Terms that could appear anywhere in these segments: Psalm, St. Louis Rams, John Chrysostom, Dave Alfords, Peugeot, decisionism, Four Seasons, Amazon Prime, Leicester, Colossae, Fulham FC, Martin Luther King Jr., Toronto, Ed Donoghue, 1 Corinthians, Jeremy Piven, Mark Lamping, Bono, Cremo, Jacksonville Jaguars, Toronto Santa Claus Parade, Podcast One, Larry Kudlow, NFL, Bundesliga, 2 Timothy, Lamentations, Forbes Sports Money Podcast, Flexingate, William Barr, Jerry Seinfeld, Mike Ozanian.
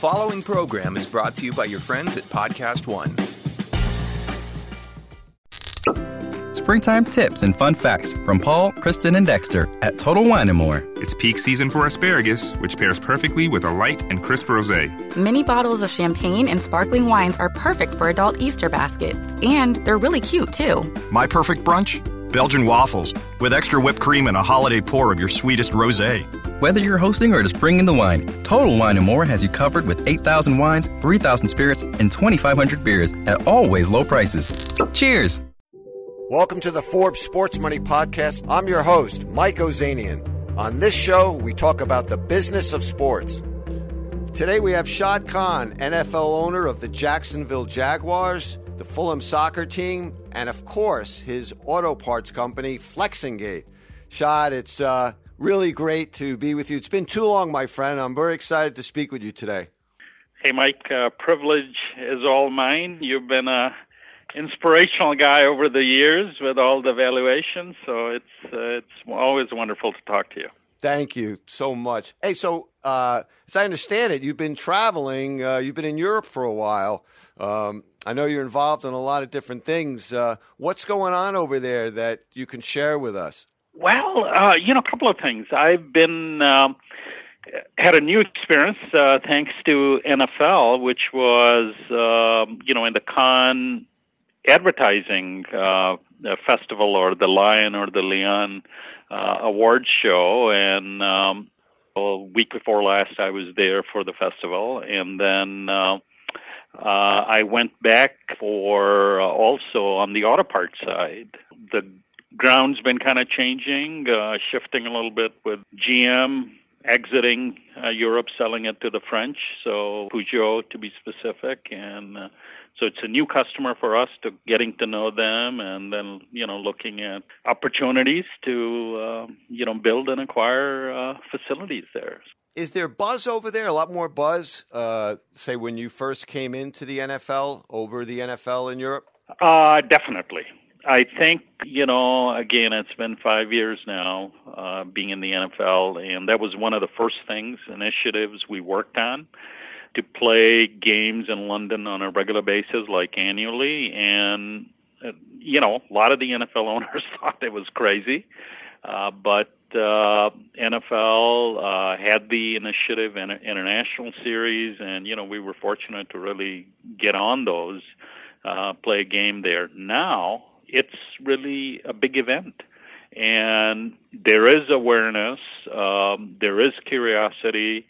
following program is brought to you by your friends at Podcast One. Springtime tips and fun facts from Paul, Kristen, and Dexter at Total Wine & More. It's peak season for asparagus, which pairs perfectly with a light and crisp rosé. Mini bottles of champagne and sparkling wines are perfect for adult Easter baskets. And they're really cute, too. My perfect brunch? Belgian waffles with extra whipped cream and a holiday pour of your sweetest rosé. Whether you're hosting or just bringing the wine, Total Wine & More has you covered with 8,000 wines, 3,000 spirits, and 2,500 beers at always low prices. Cheers! Welcome to the Forbes Sports Money Podcast. I'm your host, Mike Ozanian. On this show, we talk about the business of sports. Today we have Shad Khan, NFL owner of the Jacksonville Jaguars, the Fulham soccer team, and of course, his auto parts company, Flexingate. Shad, it's really great to be with you. It's been too long, my friend. I'm very excited to speak with you today. Hey, Mike, privilege is all mine. You've been a inspirational guy over the years with all the valuations, so it's always wonderful to talk to you. Thank you so much. Hey, so as I understand it, you've been traveling. You've been in Europe for a while. I know you're involved in a lot of different things. What's going on over there that you can share with us? Well, a couple of things. I've been had a new experience thanks to NFL, which was in the Cannes advertising festival or the Lion or the Leon awards show. And week before last, I was there for the festival. And then I went back for also on the auto parts side. The ground's been kind of changing, shifting a little bit with GM exiting Europe, selling it to the French, so Peugeot to be specific. And so it's a new customer for us, to getting to know them, and then, looking at opportunities to, build and acquire facilities there. Is there buzz over there? A lot more buzz, say, when you first came into the NFL, over the NFL in Europe? Definitely. I think, again, it's been 5 years now being in the NFL, and that was one of the first initiatives we worked on, to play games in London on a regular basis, like annually. And, a lot of the NFL owners thought it was crazy. But NFL had the initiative in an international series, and, we were fortunate to really get on those, play a game there. Now it's really a big event. And there is awareness, there is curiosity,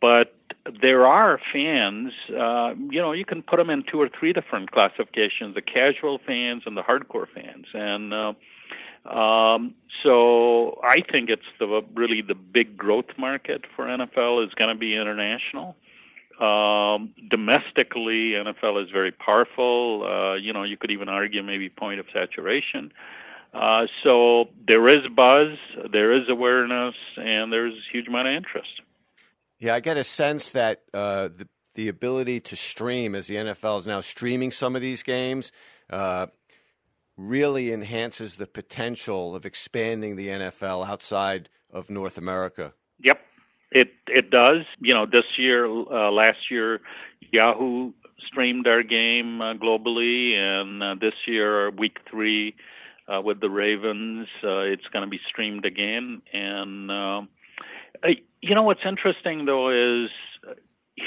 but there are fans, you can put them in two or three different classifications, the casual fans and the hardcore fans. And so I think it's really the big growth market for NFL is going to be international. Domestically, NFL is very powerful. You could even argue maybe point of saturation. So there is buzz, there is awareness, and there's a huge amount of interest. Yeah, I get a sense that the ability to stream, as the NFL is now streaming some of these games, really enhances the potential of expanding the NFL outside of North America. Yep, it does. This year, last year, Yahoo streamed our game globally, and this year, week 3 with the Ravens, it's going to be streamed again, and what's interesting, though, is a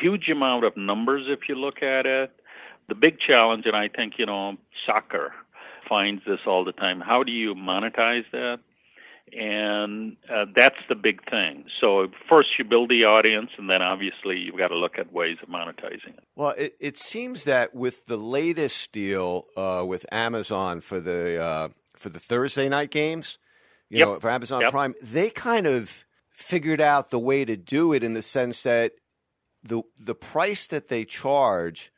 huge amount of numbers if you look at it. The big challenge, and I think, soccer finds this all the time, how do you monetize that? And that's the big thing. So first you build the audience, and then obviously you've got to look at ways of monetizing it. Well, it seems that with the latest deal with Amazon for the Thursday night games, for Amazon Prime, they kind of figured out the way to do it, in the sense that the price that they charge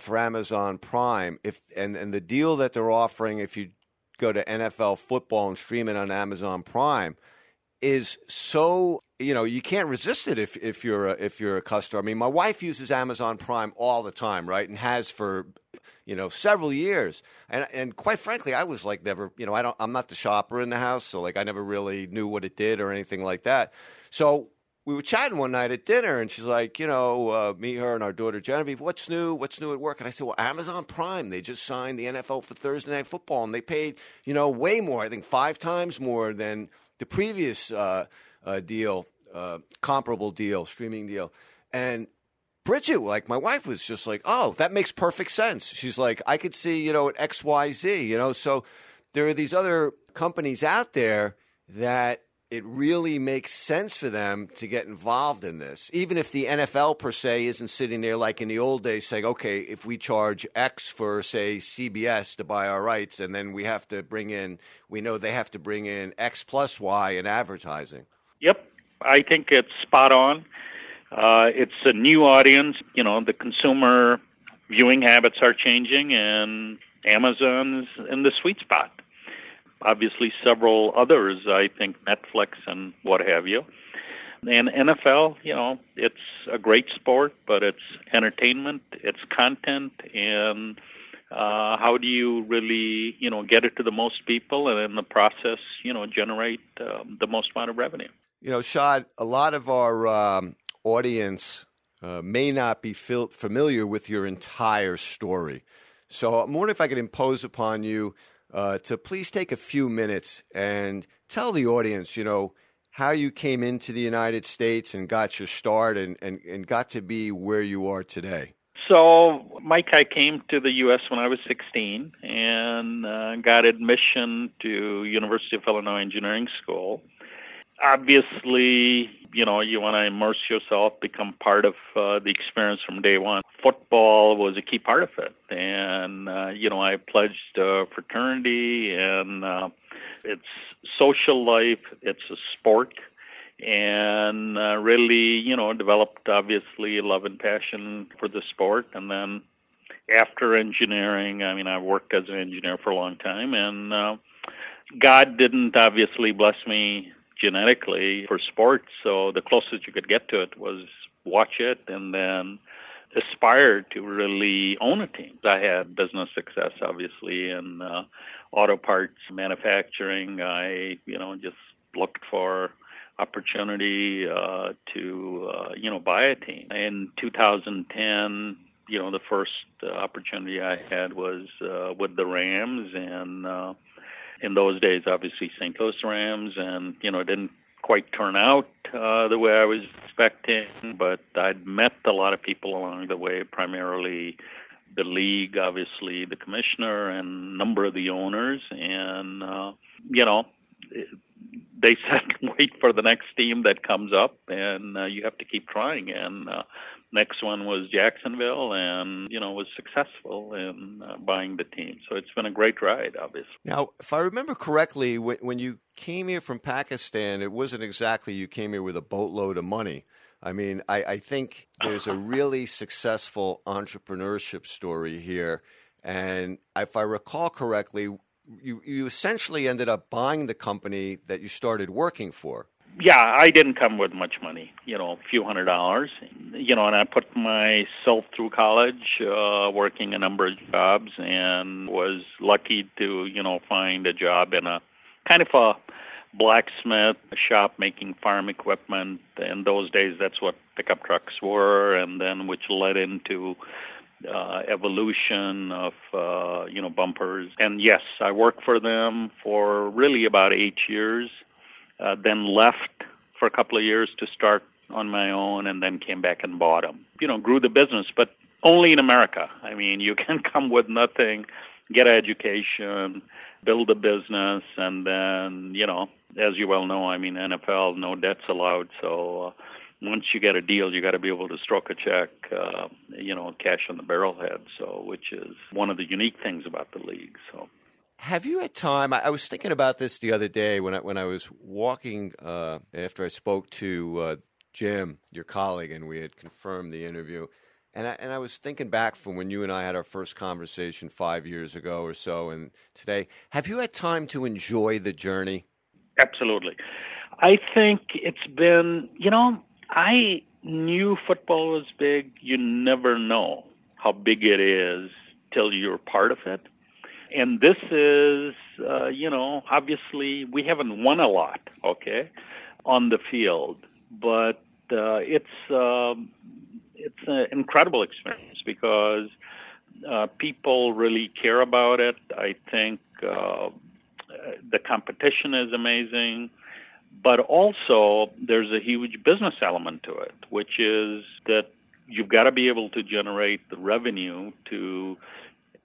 for Amazon Prime, and the deal that they're offering if you go to NFL football and stream it on Amazon Prime, is so, you can't resist it if you're a customer. I mean, my wife uses Amazon Prime all the time, right, and has for several years. And quite frankly, I was like never, I'm not the shopper in the house, so like I never really knew what it did or anything like that. So we were chatting one night at dinner, and she's like, you know, me, her, and our daughter Genevieve, what's new? What's new at work? And I said, well, Amazon Prime, they just signed the NFL for Thursday Night Football, and they paid, you know, way more, I think 5 times more than the previous deal, comparable deal, streaming deal. And Bridget, like my wife, was just like, oh, that makes perfect sense. She's like, I could see, you know, at XYZ, you know. So there are these other companies out there that it really makes sense for them to get involved in this, even if the NFL per se isn't sitting there like in the old days saying, okay, if we charge X for, say, CBS to buy our rights, and then we have to bring in, we know they have to bring in X plus Y in advertising. Yep. I think it's spot on. It's a new audience. You know, the consumer viewing habits are changing, and Amazon's in the sweet spot. Obviously, several others, I think Netflix and what have you. And NFL, you know, it's a great sport, but it's entertainment, it's content, and how do you really, you know, get it to the most people and in the process, you know, generate the most amount of revenue? You know, Shad, a lot of our audience may not be familiar with your entire story. So I'm wondering if I could impose upon you to please take a few minutes and tell the audience, you know, how you came into the United States and got your start and got to be where you are today. So, Mike, I came to the U.S. when I was 16 and got admission to University of Illinois Engineering School. Obviously, you know, you want to immerse yourself, become part of the experience from day one. Football was a key part of it. And, you know, I pledged a fraternity, and it's social life, it's a sport, and really, you know, developed, obviously, love and passion for the sport. And then after engineering, I mean, I worked as an engineer for a long time, and God didn't obviously bless me genetically for sports, so the closest you could get to it was watch it and then aspire to really own a team. I had business success, obviously, in auto parts manufacturing. I, you know, just looked for opportunity to, you know, buy a team. In 2010, you know, the first opportunity I had was with the Rams, and in those days, obviously, St. Louis Rams, and, you know, it didn't quite turn out the way I was expecting, but I'd met a lot of people along the way, primarily the league, obviously, the commissioner, and a number of the owners, and, you know, they said, wait for the next team that comes up, and you have to keep trying, and next one was Jacksonville, and, you know, was successful in buying the team. So it's been a great ride, obviously. Now, if I remember correctly, when you came here from Pakistan, it wasn't exactly you came here with a boatload of money. I mean, I think there's a really successful entrepreneurship story here. And if I recall correctly, you essentially ended up buying the company that you started working for. Yeah, I didn't come with much money, you know, a few $100s, you know, and I put myself through college, working a number of jobs, and was lucky to, you know, find a job in a kind of a blacksmith shop making farm equipment. In those days, that's what pickup trucks were, and then which led into evolution of, you know, bumpers. And yes, I worked for them for really about 8 years. Then left for a couple of years to start on my own, and then came back and bought them. You know, grew the business, but only in America. I mean, you can come with nothing, get an education, build a business, and then, you know, as you well know, I mean, NFL, no debts allowed. So once you get a deal, you got to be able to stroke a check, you know, cash on the barrelhead. So, which is one of the unique things about the league. So. Have you had time? I was thinking about this the other day when I was walking after I spoke to Jim, your colleague, and we had confirmed the interview. And I was thinking back from when you and I had our first conversation 5 years ago or so, and today. Have you had time to enjoy the journey? Absolutely. I think it's been, you know, I knew football was big. You never know how big it is till you're part of it. And this is, you know, obviously we haven't won a lot, okay, on the field. But it's an incredible experience because people really care about it. I think the competition is amazing, but also there's a huge business element to it, which is that you've got to be able to generate the revenue to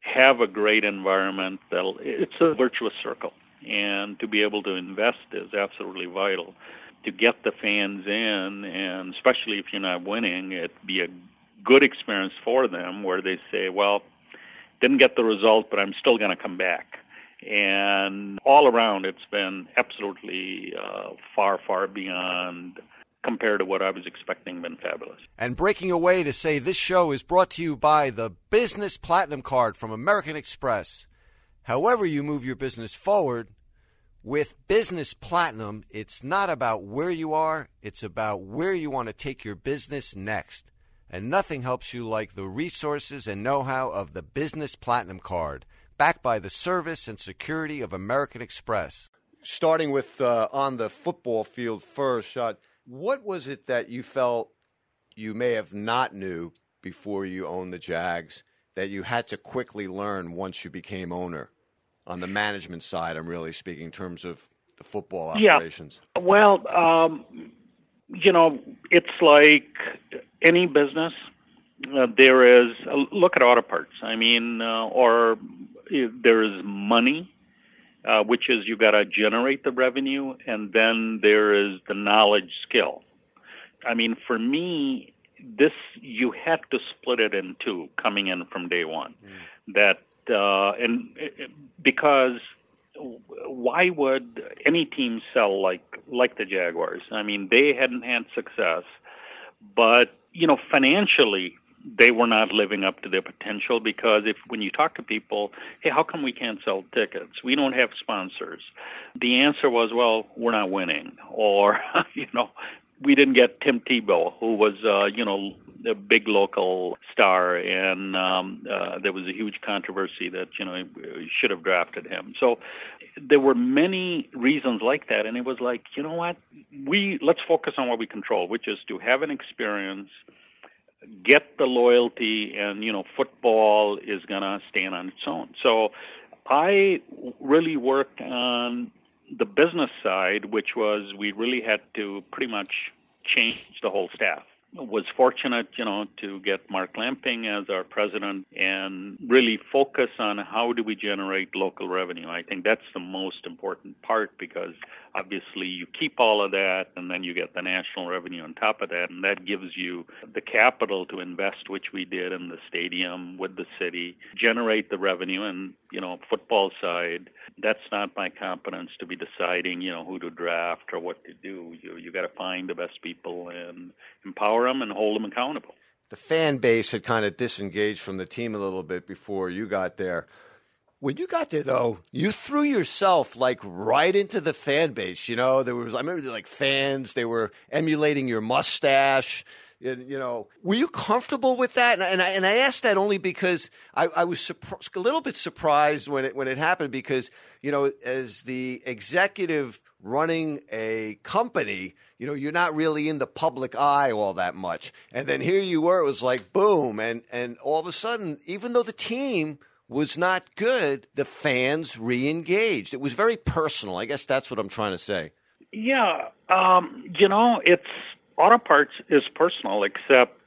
have a great environment. It's a virtuous circle, and to be able to invest is absolutely vital. To get the fans in, and especially if you're not winning, it'd be a good experience for them where they say, well, didn't get the result, but I'm still going to come back. And all around, it's been absolutely far, far beyond compared to what I was expecting, been fabulous. And breaking away to say this show is brought to you by the Business Platinum Card from American Express. However you move your business forward, with Business Platinum, it's not about where you are, it's about where you want to take your business next. And nothing helps you like the resources and know-how of the Business Platinum Card, backed by the service and security of American Express. Starting with on the football field first, Shad, what was it that you felt you may have not knew before you owned the Jags that you had to quickly learn once you became owner? On the management side, I'm really speaking in terms of the football operations. Yeah. Well, you know, it's like any business. There is look at auto parts. I mean, or there is money, which is you got to generate the revenue, and then there is the knowledge skill. I mean, for me, this you had to split it in two coming in from day one. Mm. And because why would any team sell like the Jaguars? I mean, they hadn't had success, but, you know, financially, they were not living up to their potential because when you talk to people, hey, how come we can't sell tickets? We don't have sponsors. The answer was, well, we're not winning, or, you know, we didn't get Tim Tebow, who was, you know, a big local star, and there was a huge controversy that, you know, we should have drafted him. So there were many reasons like that, and it was like, you know what, let's focus on what we control, which is to have an experience, get the loyalty, and, you know, football is going to stand on its own. So I really worked on the business side, which was we really had to pretty much change the whole staff. Was fortunate, you know, to get Mark Lamping as our president and really focus on how do we generate local revenue. I think that's the most important part because obviously you keep all of that and then you get the national revenue on top of that, and that gives you the capital to invest, which we did in the stadium with the city, generate the revenue. And, you know, football side, that's not my competence to be deciding, you know, who to draft or what to do. You got to find the best people and empower them and hold them accountable. The fan base had kind of disengaged from the team a little bit before you got there. When you got there, though, you threw yourself like right into the fan base. You know, I remember there were like fans, they were emulating your mustache. You know, were you comfortable with that? And I asked that only because I was a little bit surprised when it happened because, you know, as the executive running a company, you know, you're not really in the public eye all that much. And then here you were, it was like, boom. And all of a sudden, even though the team was not good, the fans re-engaged. It was very personal. I guess that's what I'm trying to say. Yeah. You know, it's... Auto parts is personal, except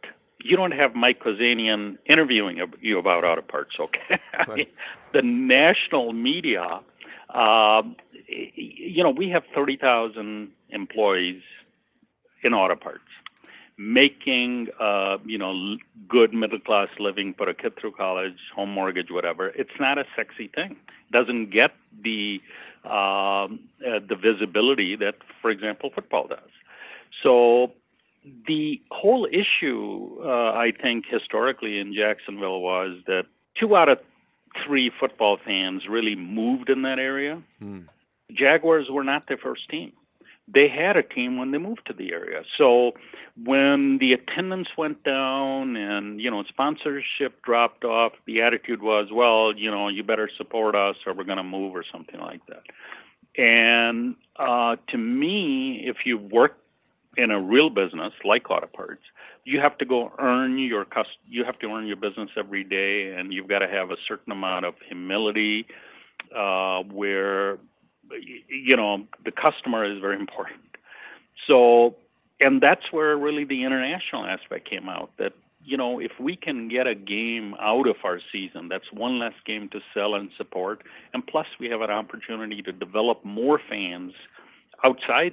you don't have Mike Ozanian interviewing you about auto parts, okay? Right. The national media, you know, we have 30,000 employees in auto parts making, you know, good middle-class living, put a kid through college, home mortgage, whatever. It's not a sexy thing. It doesn't get the visibility that, for example, football does. So the whole issue, I think, historically in Jacksonville was that 2 out of 3 football fans really moved in that area. Mm. Jaguars were not their first team. They had a team when they moved to the area. So when the attendance went down and, you know, sponsorship dropped off, the attitude was, well, you know, you better support us or we're going to move or something like that. And to me, if you work in a real business like auto parts, you have to go earn your business every day, and you've got to have a certain amount of humility, where you know the customer is very important. So, and that's where really the international aspect came out. That, you know, if we can get a game out of our season, that's one less game to sell and support, and plus we have an opportunity to develop more fans outside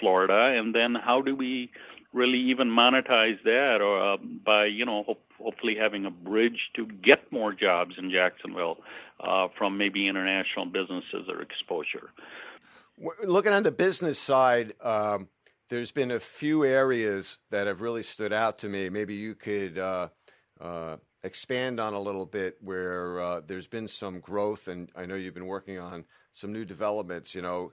Florida. And then how do we really even monetize that, or by, you know, hopefully having a bridge to get more jobs in Jacksonville from maybe international businesses or exposure. Looking on the business side, there's been a few areas that have really stood out to me. Maybe you could expand on a little bit where there's been some growth, and I know you've been working on some new developments, you know,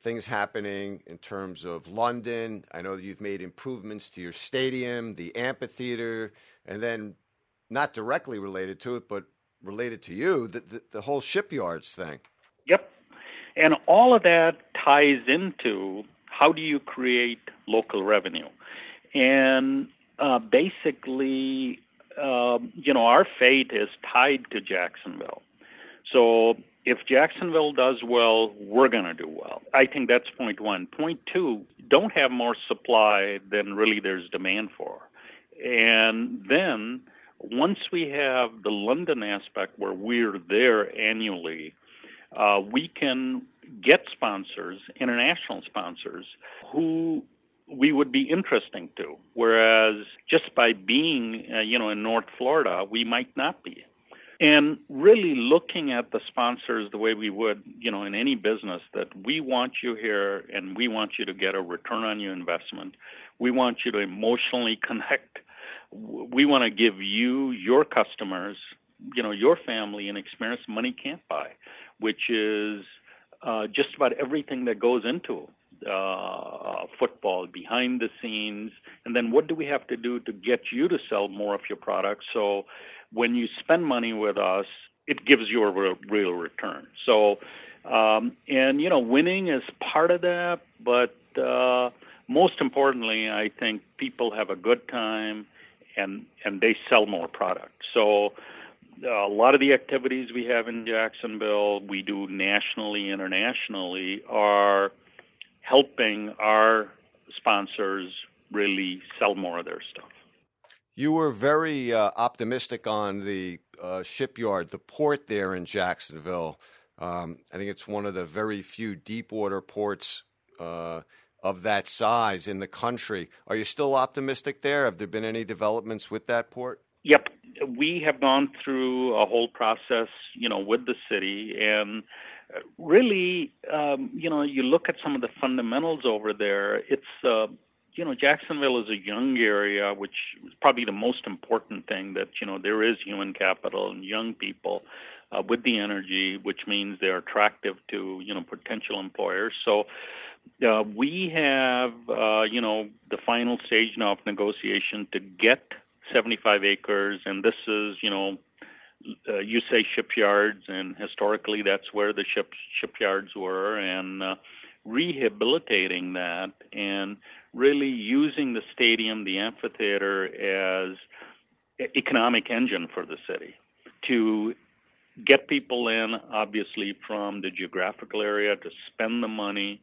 things happening in terms of London. I know you've made improvements to your stadium, the amphitheater, and then not directly related to it, but related to you, the whole shipyards thing. Yep. And all of that ties into how do you create local revenue. And basically, you know, our fate is tied to Jacksonville. So if Jacksonville does well, we're going to do well. I think that's point one. Point two, don't have more supply than really there's demand for. And then once we have the London aspect where we're there annually, we can get sponsors, international sponsors, who we would be interesting to. Whereas just by being, you know, in North Florida, we might not be. And really looking at the sponsors the way we would, you know, in any business, that we want you here and we want you to get a return on your investment. We want you to emotionally connect. We want to give you, your customers, you know, your family an experience money can't buy, which is just about everything that goes into football behind the scenes. And then what do we have to do to get you to sell more of your products? So when you spend money with us, it gives you a real return. So, and, you know, winning is part of that. But most importantly, I think people have a good time and they sell more product. So a lot of the activities we have in Jacksonville, we do nationally, internationally, are helping our sponsors really sell more of their stuff. You were very optimistic on the shipyard, the port there in Jacksonville. I think it's one of the very few deep water ports of that size in the country. Are you still optimistic there? Have there been any developments with that port? Yep. We have gone through a whole process, you know, with the city. And really, you know, you look at some of the fundamentals over there, it's you know, Jacksonville is a young area, which is probably the most important thing, that, you know, there is human capital and young people with the energy, which means they're attractive to, you know, potential employers. So we have, you know, the final stage now of negotiation to get 75 acres. And this is, you know, you say shipyards, and historically that's where the shipyards were. And rehabilitating that and really using the stadium, the amphitheater, as economic engine for the city to get people in, obviously, from the geographical area, to spend the money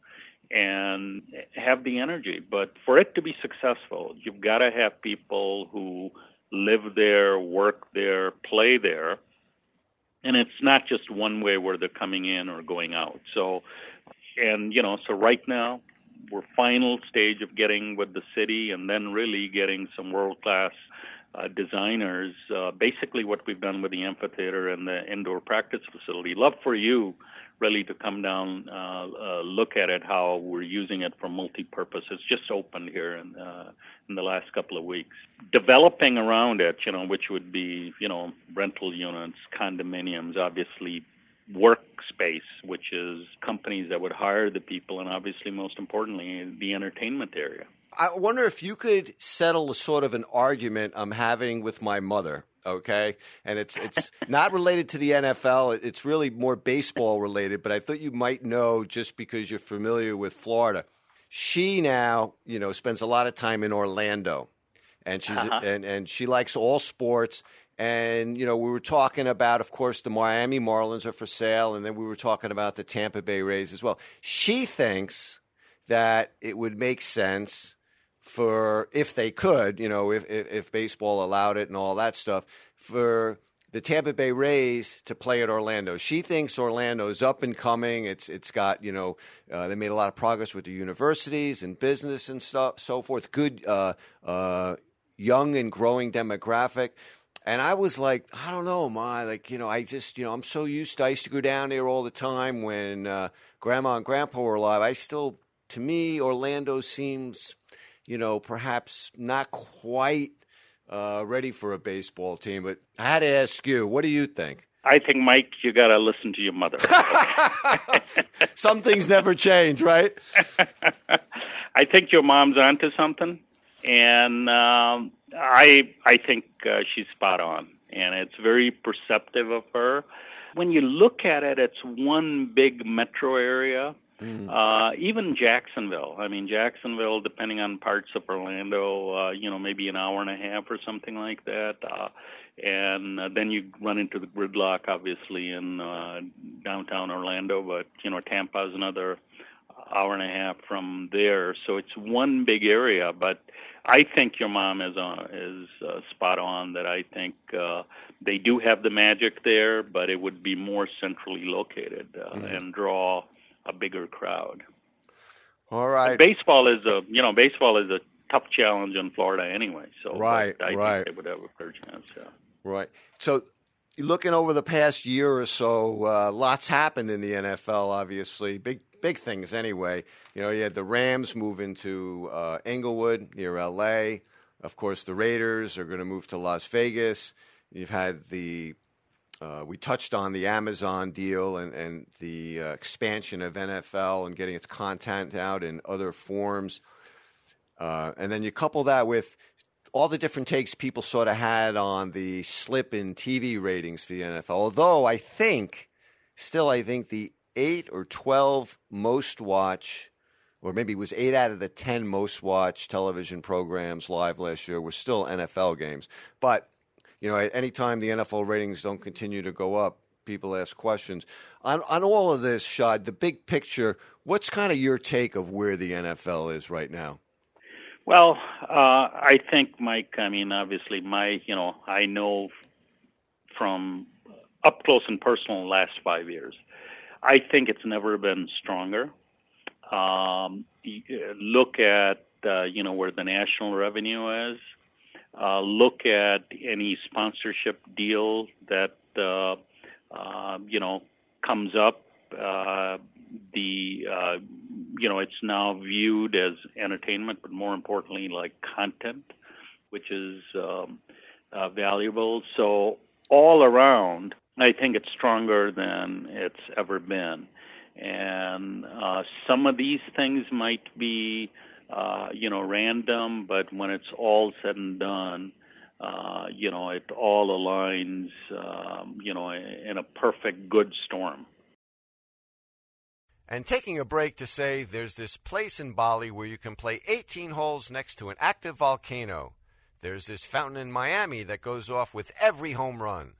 and have the energy. But for it to be successful, you've got to have people who live there, work there, play there. And it's not just one way where they're coming in or going out. So, and, you know, so right now we're final stage of getting with the city and then really getting some world-class designers. Basically what we've done with the amphitheater and the indoor practice facility. Love for you really to come down, look at it, how we're using it for multi-purpose. It's just opened here in the last couple of weeks. Developing around it, you know, which would be, you know, rental units, condominiums, obviously, workspace, which is companies that would hire the people, and obviously, most importantly, the entertainment area. I wonder if you could settle a sort of an argument I'm having with my mother, okay? And it's not related to the NFL. It's really more baseball related, but I thought you might know just because you're familiar with Florida. She now, you know, spends a lot of time in Orlando, and she's and she likes all sports. And, you know, we were talking about, of course, the Miami Marlins are for sale, and then we were talking about the Tampa Bay Rays as well. She thinks that it would make sense for, if they could, you know, if baseball allowed it and all that stuff, for the Tampa Bay Rays to play at Orlando. She thinks Orlando's up and coming. It's got, you know, they made a lot of progress with the universities and business and stuff, so forth. Good young and growing demographic. And I was like, I don't know, Ma, like, you know, I just, you know, I'm so used to, I used to go down there all the time when Grandma and Grandpa were alive. I still, to me, Orlando seems, you know, perhaps not quite ready for a baseball team. But I had to ask you, what do you think? I think, Mike, you got to listen to your mother. Some things never change, right? I think your mom's onto something. And I think she's spot on, and it's very perceptive of her. When you look at it, it's one big metro area, even Jacksonville. I mean, Jacksonville, depending on parts of Orlando, you know, maybe an hour and a half or something like that. And then you run into the gridlock, obviously, in downtown Orlando, but, you know, Tampa is another hour and a half from there, so it's one big area. But I think your mom is spot on. That I think they do have the magic there, but it would be more centrally located and draw a bigger crowd. All right, but baseball is a tough challenge in Florida anyway. So I think they would have a fair chance. Yeah. Right. So, looking over the past year or so, lots happened in the NFL. Obviously, big things anyway. You know, you had the Rams move into Inglewood near L.A. Of course, the Raiders are going to move to Las Vegas. You've had we touched on the Amazon deal and the expansion of NFL and getting its content out in other forms. And then you couple that with all the different takes people sort of had on the slip in TV ratings for the NFL. Although I think the 8 or 12 most watch, or maybe it was 8 out of the 10 most watch television programs live last year were still NFL games. But, you know, anytime the NFL ratings don't continue to go up, people ask questions. On all of this, Shad, the big picture, what's kind of your take of where the NFL is right now? Well, I think, Mike, I mean, obviously, I know from up close and personal last 5 years, I think it's never been stronger. Look at, where the national revenue is. Look at any sponsorship deal that, comes up. It's now viewed as entertainment, but more importantly, like content, which is valuable. So all around, I think it's stronger than it's ever been. And some of these things might be, random, but when it's all said and done, it all aligns, in a perfect good storm. And taking a break to say there's this place in Bali where you can play 18 holes next to an active volcano. There's this fountain in Miami that goes off with every home run.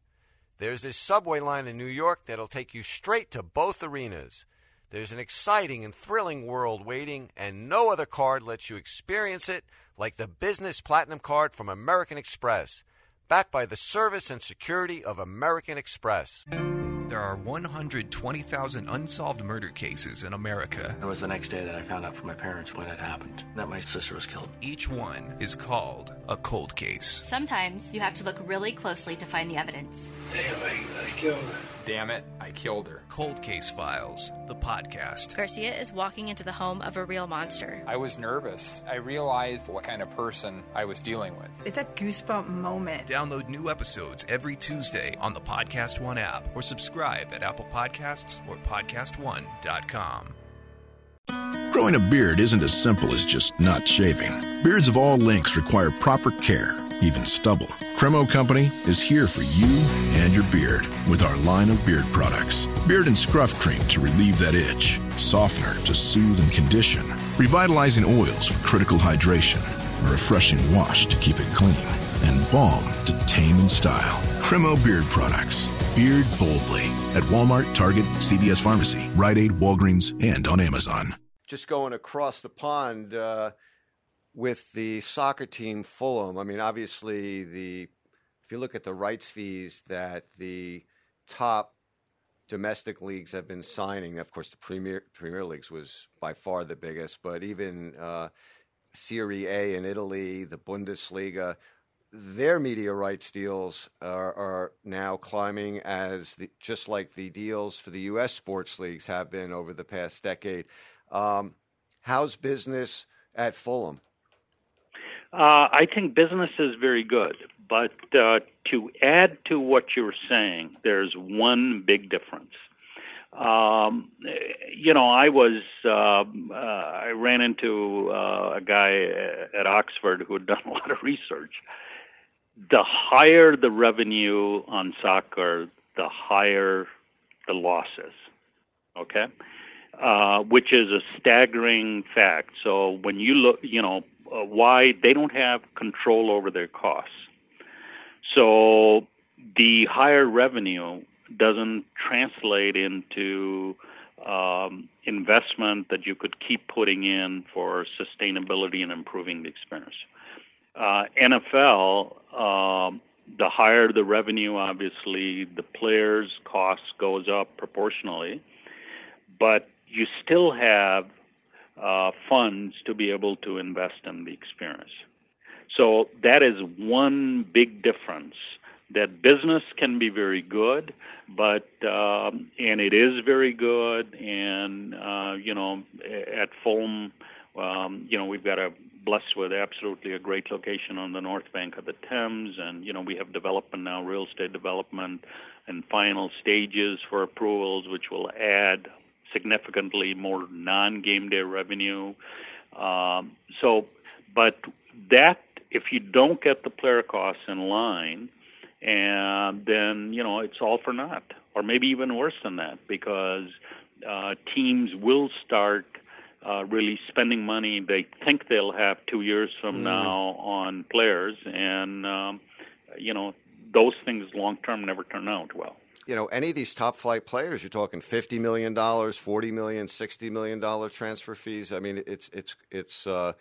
There's this subway line in New York that'll take you straight to both arenas. There's an exciting and thrilling world waiting, and no other card lets you experience it like the Business Platinum Card from American Express, backed by the service and security of American Express. There are 120,000 unsolved murder cases in America. It was the next day that I found out from my parents when it happened, that my sister was killed. Each one is called a cold case. Sometimes you have to look really closely to find the evidence. Damn, I killed her. Damn it, I killed her. Cold Case Files, the podcast. Garcia is walking into the home of a real monster. I was nervous. I realized what kind of person I was dealing with. It's a goosebump moment. Download new episodes every Tuesday on the Podcast One app or subscribe at Apple Podcasts or PodcastOne.com. Growing a beard isn't as simple as just not shaving. Beards of all lengths require proper care, even stubble. Cremo Company is here for you and your beard with our line of beard products. Beard and scruff cream to relieve that itch, softener to soothe and condition, revitalizing oils for critical hydration, a refreshing wash to keep it clean, and balm to tame in style. Cremo Beard Products. Beard boldly at Walmart, Target, CVS Pharmacy, Rite Aid, Walgreens, and on Amazon. Just going across the pond with the soccer team Fulham, I mean, obviously, if you look at the rights fees that the top domestic leagues have been signing, of course, the Premier Leagues was by far the biggest, but even Serie A in Italy, the Bundesliga, their media rights deals are now climbing just like the deals for the U.S. sports leagues have been over the past decade. How's business at Fulham? I think business is very good. But to add to what you're saying, there's one big difference. I ran into a guy at Oxford who had done a lot of research. The higher the revenue on soccer, the higher the losses, okay? Which is a staggering fact. So when you look, why they don't have control over their costs. So the higher revenue doesn't translate into investment that you could keep putting in for sustainability and improving the experience. NFL, the higher the revenue, obviously, the players' costs goes up proportionally, but you still have funds to be able to invest in the experience. So that is one big difference, that business can be very good, but and it is very good. And, at Fulham, we've got blessed with absolutely a great location on the north bank of the Thames. And, we have development now, real estate development and final stages for approvals, which will add significantly more non-game day revenue. But that, if you don't get the player costs in line, and then, it's all for naught, or maybe even worse than that, because teams will start really spending money they think they'll have 2 years from now on players, and, those things long-term never turn out well. Any of these top-flight players, you're talking $50 million, $40 million, $60 million transfer fees. I mean, it's a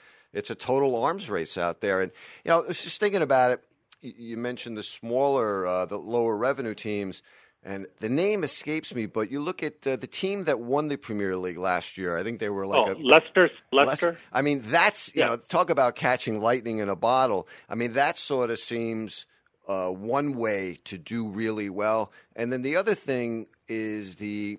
total arms race out there. And, I was just thinking about it. You mentioned the smaller, the lower revenue teams, and the name escapes me, but you look at the team that won the Premier League last year. I think they were Leicester. I mean, that's, talk about catching lightning in a bottle. I mean, that sort of seems one way to do really well. And then the other thing is the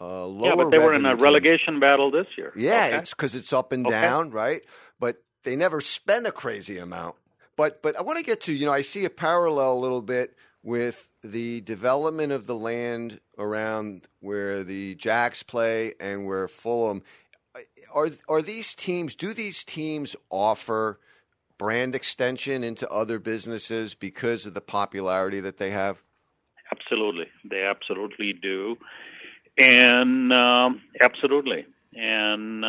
lower revenue. Yeah, but they were in a relegation battle this year. Yeah, okay. It's because it's up and down, right? But they never spend a crazy amount. But I want to get to, I see a parallel a little bit with the development of the land around where the Jacks play and where Fulham. Do these teams offer brand extension into other businesses because of the popularity that they have? Absolutely. They absolutely do. And absolutely. And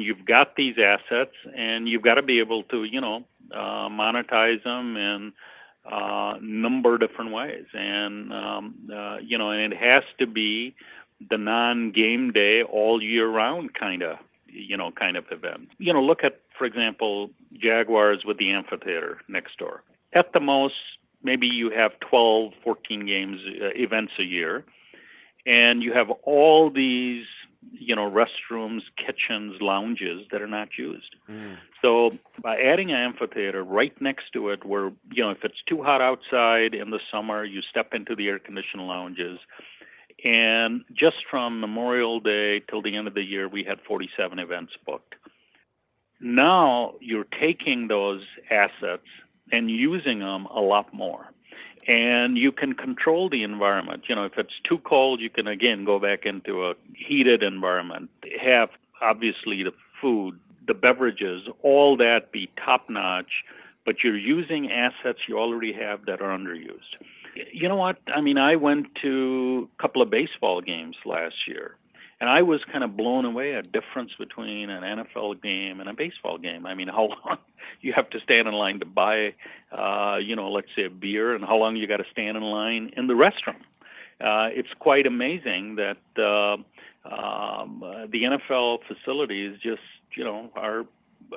you've got these assets, and you've got to be able to, monetize them in a number of different ways. And, and it has to be the non-game day, all year round kind of event. Look at, for example, Jaguars with the amphitheater next door. At the most, maybe you have 12, 14 games, events a year, and you have all these restrooms, kitchens, lounges that are not used. So by adding an amphitheater right next to it where, if it's too hot outside in the summer, you step into the air-conditioned lounges. And just from Memorial Day till the end of the year, we had 47 events booked. Now you're taking those assets and using them a lot more. And you can control the environment. If it's too cold, you can, again, go back into a heated environment. Have, obviously, the food, the beverages, all that be top-notch, but you're using assets you already have that are underused. You know what? I mean, I went to a couple of baseball games last year, And I was kind of blown away at the difference between an NFL game and a baseball game. I mean, how long you have to stand in line to buy, let's say a beer, and how long you got to stand in line in the restroom. It's quite amazing that the NFL facilities just, are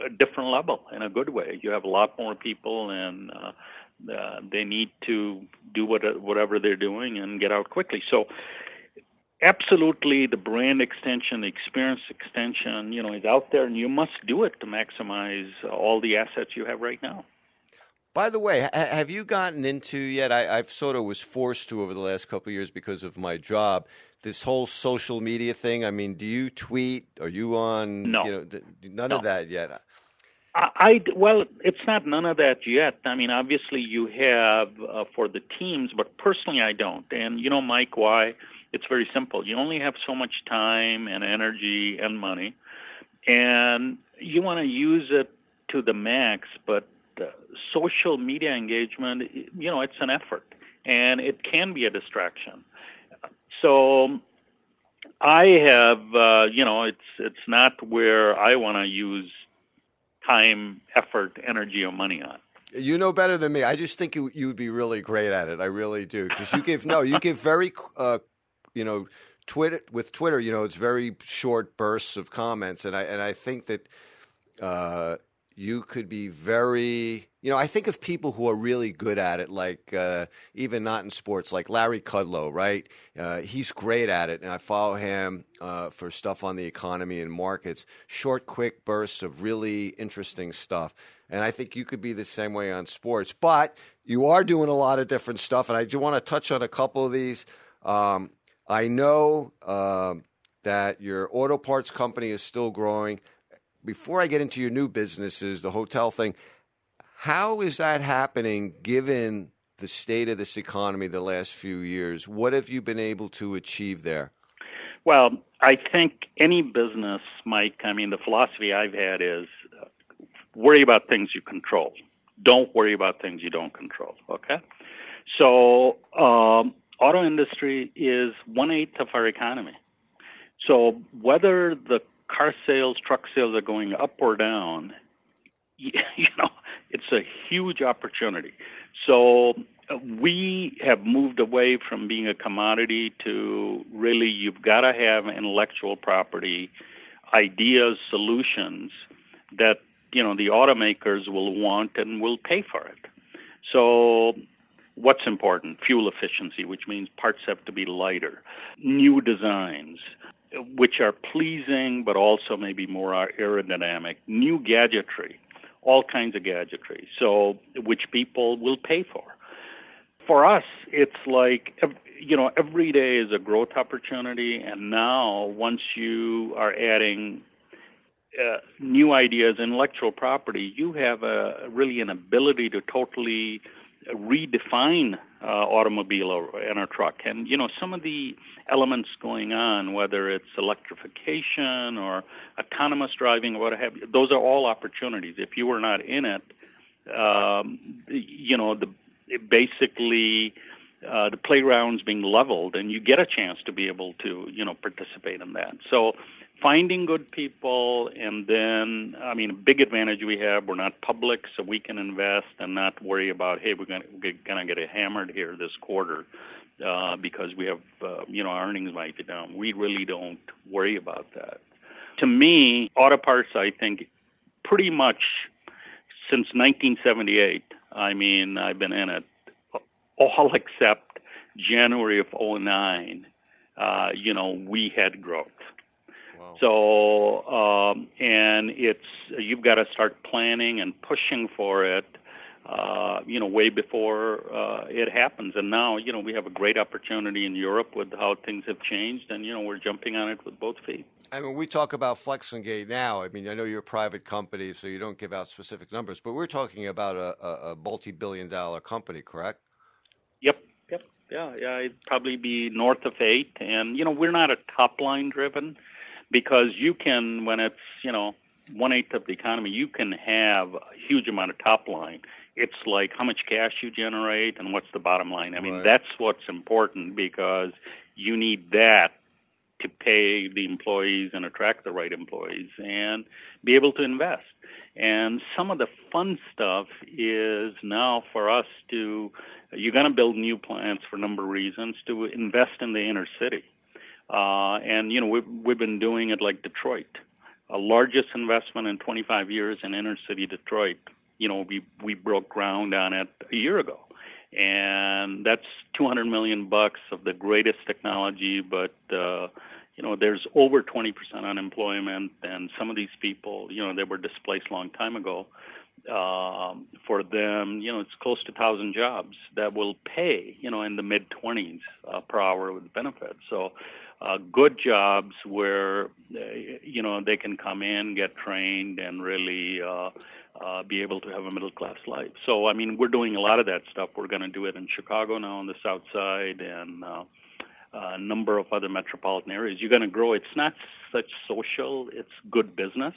a different level in a good way. You have a lot more people, and they need to do whatever they're doing and get out quickly. So absolutely, the brand extension, the experience extension, is out there, and you must do it to maximize all the assets you have right now. By the way, have you gotten into yet? I've sort of was forced to over the last couple of years because of my job. This whole social media thing. I mean, do you tweet? Are you on? No, none of that yet. Well, it's not none of that yet. I mean, obviously you have for the teams, but personally I don't. And Mike, why? It's very simple. You only have so much time and energy and money, and you want to use it to the max. But social media engagement, it's an effort, and it can be a distraction. So I have, it's not where I want to use time, effort, energy, or money on. You know better than me. I just think you would be really great at it. I really do, because you give very. Twitter, it's very short bursts of comments. And I think that you could be very, I think of people who are really good at it, like even not in sports, like Larry Kudlow, right? He's great at it. And I follow him for stuff on the economy and markets, short, quick bursts of really interesting stuff. And I think you could be the same way on sports, but you are doing a lot of different stuff. And I do want to touch on a couple of these. I know that your auto parts company is still growing. Before I get into your new businesses, the hotel thing, how is that happening given the state of this economy the last few years? What have you been able to achieve there? Well, I think any business, Mike, the philosophy I've had is worry about things you control. Don't worry about things you don't control, okay? So auto industry is 1/8 of our economy. So whether the car sales, truck sales are going up or down, it's a huge opportunity. So we have moved away from being a commodity to really you've got to have intellectual property, ideas, solutions that, the automakers will want and will pay for it. So what's important? Fuel efficiency, which means parts have to be lighter. New designs, which are pleasing but also maybe more aerodynamic. New gadgetry, all kinds of gadgetry, so which people will pay for. For us, it's like, every day is a growth opportunity, and now once you are adding new ideas, intellectual property, you have an ability to totally redefine automobile and our truck. And, some of the elements going on, whether it's electrification or autonomous driving or what have you, those are all opportunities. If you were not in it, the playground's being leveled, and you get a chance to be able to, participate in that. So finding good people, and then, a big advantage we have, we're not public, so we can invest and not worry about, hey, we're going to get hammered here this quarter because we have, our earnings might be down. We really don't worry about that. To me, auto parts, I think, pretty much since 1978, I've been in it, all except January of 2009, we had growth. Wow. So, and it's, you've got to start planning and pushing for it, way before it happens. And now, we have a great opportunity in Europe with how things have changed, and, we're jumping on it with both feet. I mean, we talk about Flexingate now. I know you're a private company, so you don't give out specific numbers, but we're talking about a multi-billion-dollar company, correct? Yep. Yeah, it'd probably be north of 8. And, we're not a top-line driven, because you can, when it's, 1/8 of the economy, you can have a huge amount of top line. It's like how much cash you generate and what's the bottom line. Right. That's what's important, because you need that to pay the employees and attract the right employees and be able to invest. And some of the fun stuff is now for us to, you're going to build new plants for a number of reasons, to invest in the inner city. And, you know, we've been doing it like Detroit, our largest investment in 25 years in inner city Detroit. You know, we broke ground on it a year ago. And that's $200 million of the greatest technology, but you know, there's over 20% unemployment, and some of these people, you know, they were displaced a long time ago. For them, you know, it's close to 1,000 jobs that will pay, you know, in the mid 20s per hour with benefits. So, good jobs where you know they can come in, get trained, and really be able to have a middle-class life. So, I mean, we're doing a lot of that stuff. We're going to do it in Chicago now on the South Side, and a number of other metropolitan areas. You're going to grow. It's not such social. It's good business.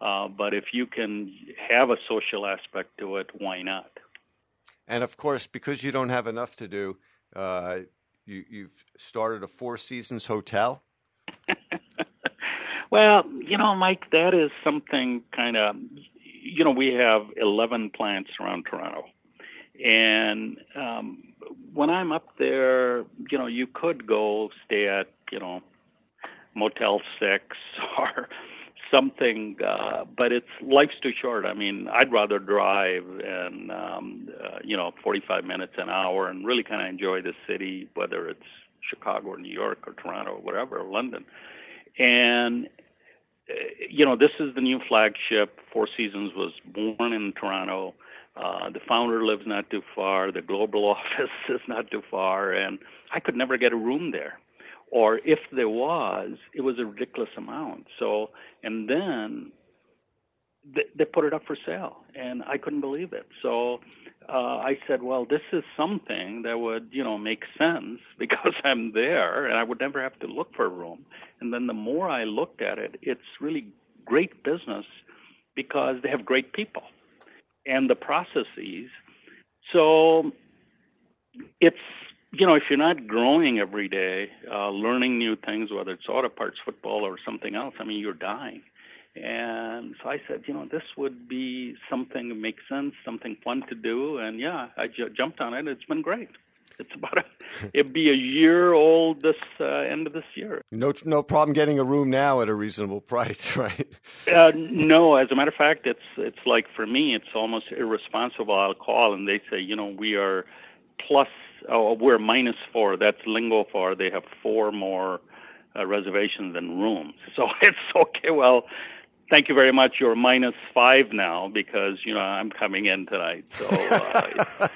But if you can have a social aspect to it, why not? And, of course, because you don't have enough to do, you've started a Four Seasons hotel? Well, you know, Mike, that is something kind of, you know, we have 11 plants around Toronto. And when I'm up there, you know, you could go stay at, you know, Motel 6 or something, but it's life's too short. I mean, I'd rather drive and, you know, 45 minutes, an hour, and really kind of enjoy the city, whether it's Chicago or New York or Toronto or whatever, or London. And, you know, this is the new flagship. Four Seasons was born in Toronto. The founder lives not too far. The global office is not too far. And I could never get a room there. Or if there was, it was a ridiculous amount. So, and then they put it up for sale, and I couldn't believe it. So I said, well, this is something that would, you know, make sense because I'm there, and I would never have to look for a room. And then the more I looked at it, it's really great business because they have great people and the processes. So it's, you know, if you're not growing every day, learning new things, whether it's auto parts, football, or something else, I mean, you're dying. And so I said, you know, this would be something that makes sense, something fun to do. And, yeah, I jumped on it. It's been great. It's about it'd be a year old this end of this year. No problem getting a room now at a reasonable price, right? No, as a matter of fact, it's like for me, it's almost irresponsible. I'll call and they say, you know, we are plus, oh, we're minus four. That's lingo for they have four more reservations than rooms. So it's okay. Well, thank you very much. You're minus five now because, you know, I'm coming in tonight. So,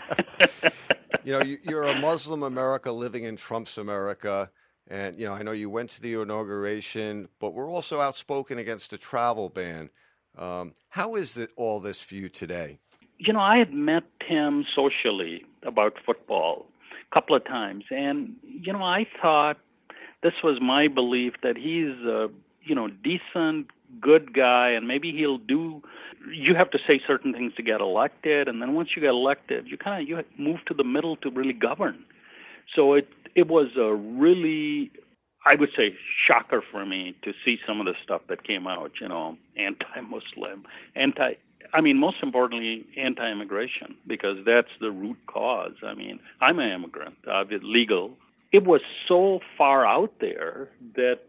you know, you're a Muslim America living in Trump's America. And, you know, I know you went to the inauguration, but we're also outspoken against a travel ban. How is it all this for you today? You know, I had met him socially about football a couple of times. And, you know, I thought this was my belief that he's a, you know, decent, good guy, and maybe he'll do, you have to say certain things to get elected. And then once you get elected, you kind of, you move to the middle to really govern. So it was a really, I would say, shocker for me to see some of the stuff that came out, you know, anti-Muslim, I mean, most importantly, anti-immigration, because that's the root cause. I mean, I'm an immigrant, legal. It was so far out there that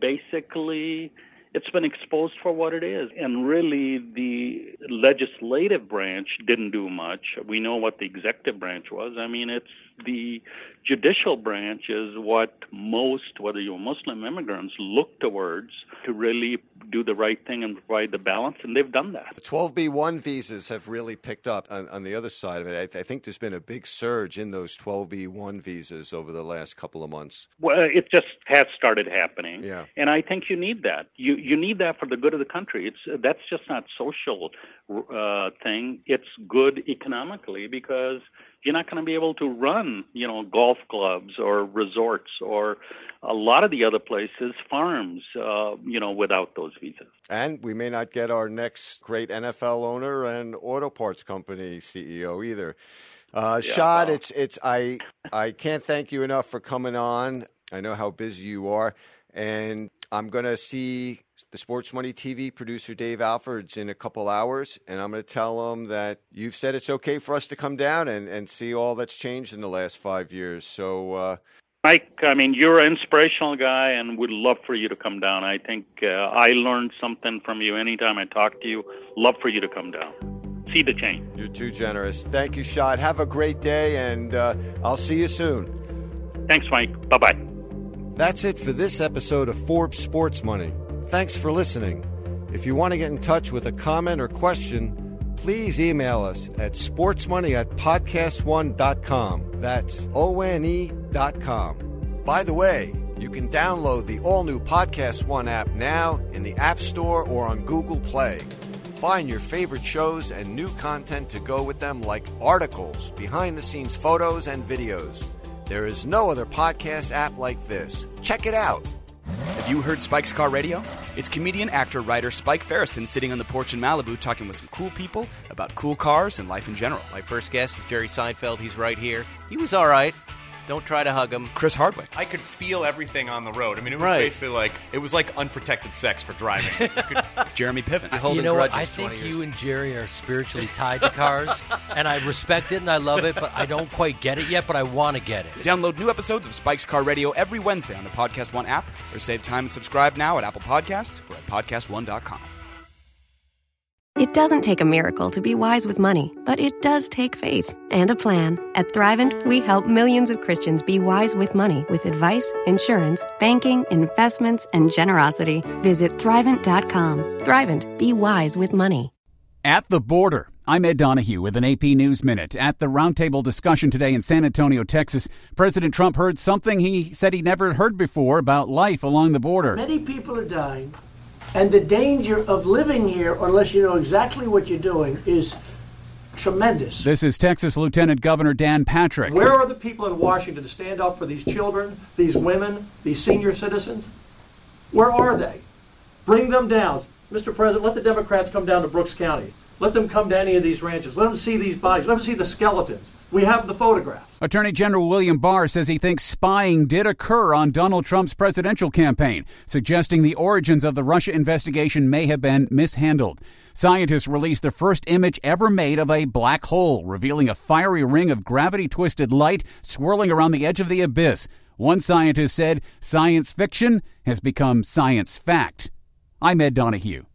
basically it's been exposed for what it is. And really, the legislative branch didn't do much. We know what the executive branch was. I mean, it's the judicial branch is what most, whether you're Muslim immigrants, look towards to really do the right thing and provide the balance, and they've done that. The 12B1 visas have really picked up on the other side of it. I think there's been a big surge in those 12B1 visas over the last couple of months. Well, it just has started happening, yeah. And I think you need that. You need that for the good of the country. That's just not social thing. It's good economically because you're not going to be able to run, you know, golf clubs or resorts or a lot of the other places, farms, you know, without those visas. And we may not get our next great NFL owner and auto parts company CEO either. Shad, well. I can't thank you enough for coming on. I know how busy you are. And I'm going to see the Sports Money TV producer, Dave Alfords, in a couple hours. And I'm going to tell him that you've said it's okay for us to come down and see all that's changed in the last 5 years. So, Mike, I mean, you're an inspirational guy and would love for you to come down. I think I learned something from you anytime I talk to you. Love for you to come down. See the change. You're too generous. Thank you, Shad. Have a great day, and I'll see you soon. Thanks, Mike. Bye-bye. That's it for this episode of Forbes Sports Money. Thanks for listening. If you want to get in touch with a comment or question, please email us at sportsmoney@podcastone.com. That's ONE.com. By the way, you can download the all-new Podcast One app now in the App Store or on Google Play. Find your favorite shows and new content to go with them, like articles, behind-the-scenes photos, and videos. There is no other podcast app like this. Check it out. Have you heard Spike's Car Radio? It's comedian, actor, writer Spike Feresten sitting on the porch in Malibu talking with some cool people about cool cars and life in general. My first guest is Jerry Seinfeld. He's right here. He was all right. Don't try to hug him. Chris Hardwick. I could feel everything on the road. I mean, it was basically like, it was like unprotected sex for driving. Jeremy Piven. You know what? I think you and Jerry are spiritually tied to cars, and I respect it and I love it, but I don't quite get it yet, but I want to get it. Download new episodes of Spike's Car Radio every Wednesday on the Podcast One app, or save time and subscribe now at Apple Podcasts or at podcastone.com. It doesn't take a miracle to be wise with money, but it does take faith and a plan. At Thrivent, we help millions of Christians be wise with money with advice, insurance, banking, investments, and generosity. Visit Thrivent.com. Thrivent. Be wise with money. At the border. I'm Ed Donoghue with an AP News Minute. At the roundtable discussion today in San Antonio, Texas, President Trump heard something he said he never heard before about life along the border. Many people are dying. And the danger of living here, unless you know exactly what you're doing, is tremendous. This is Texas Lieutenant Governor Dan Patrick. Where are the people in Washington to stand up for these children, these women, these senior citizens? Where are they? Bring them down. Mr. President, let the Democrats come down to Brooks County. Let them come to any of these ranches. Let them see these bodies. Let them see the skeletons. We have the photographs. Attorney General William Barr says he thinks spying did occur on Donald Trump's presidential campaign, suggesting the origins of the Russia investigation may have been mishandled. Scientists released the first image ever made of a black hole, revealing a fiery ring of gravity-twisted light swirling around the edge of the abyss. One scientist said, "Science fiction has become science fact." I'm Ed Donoghue.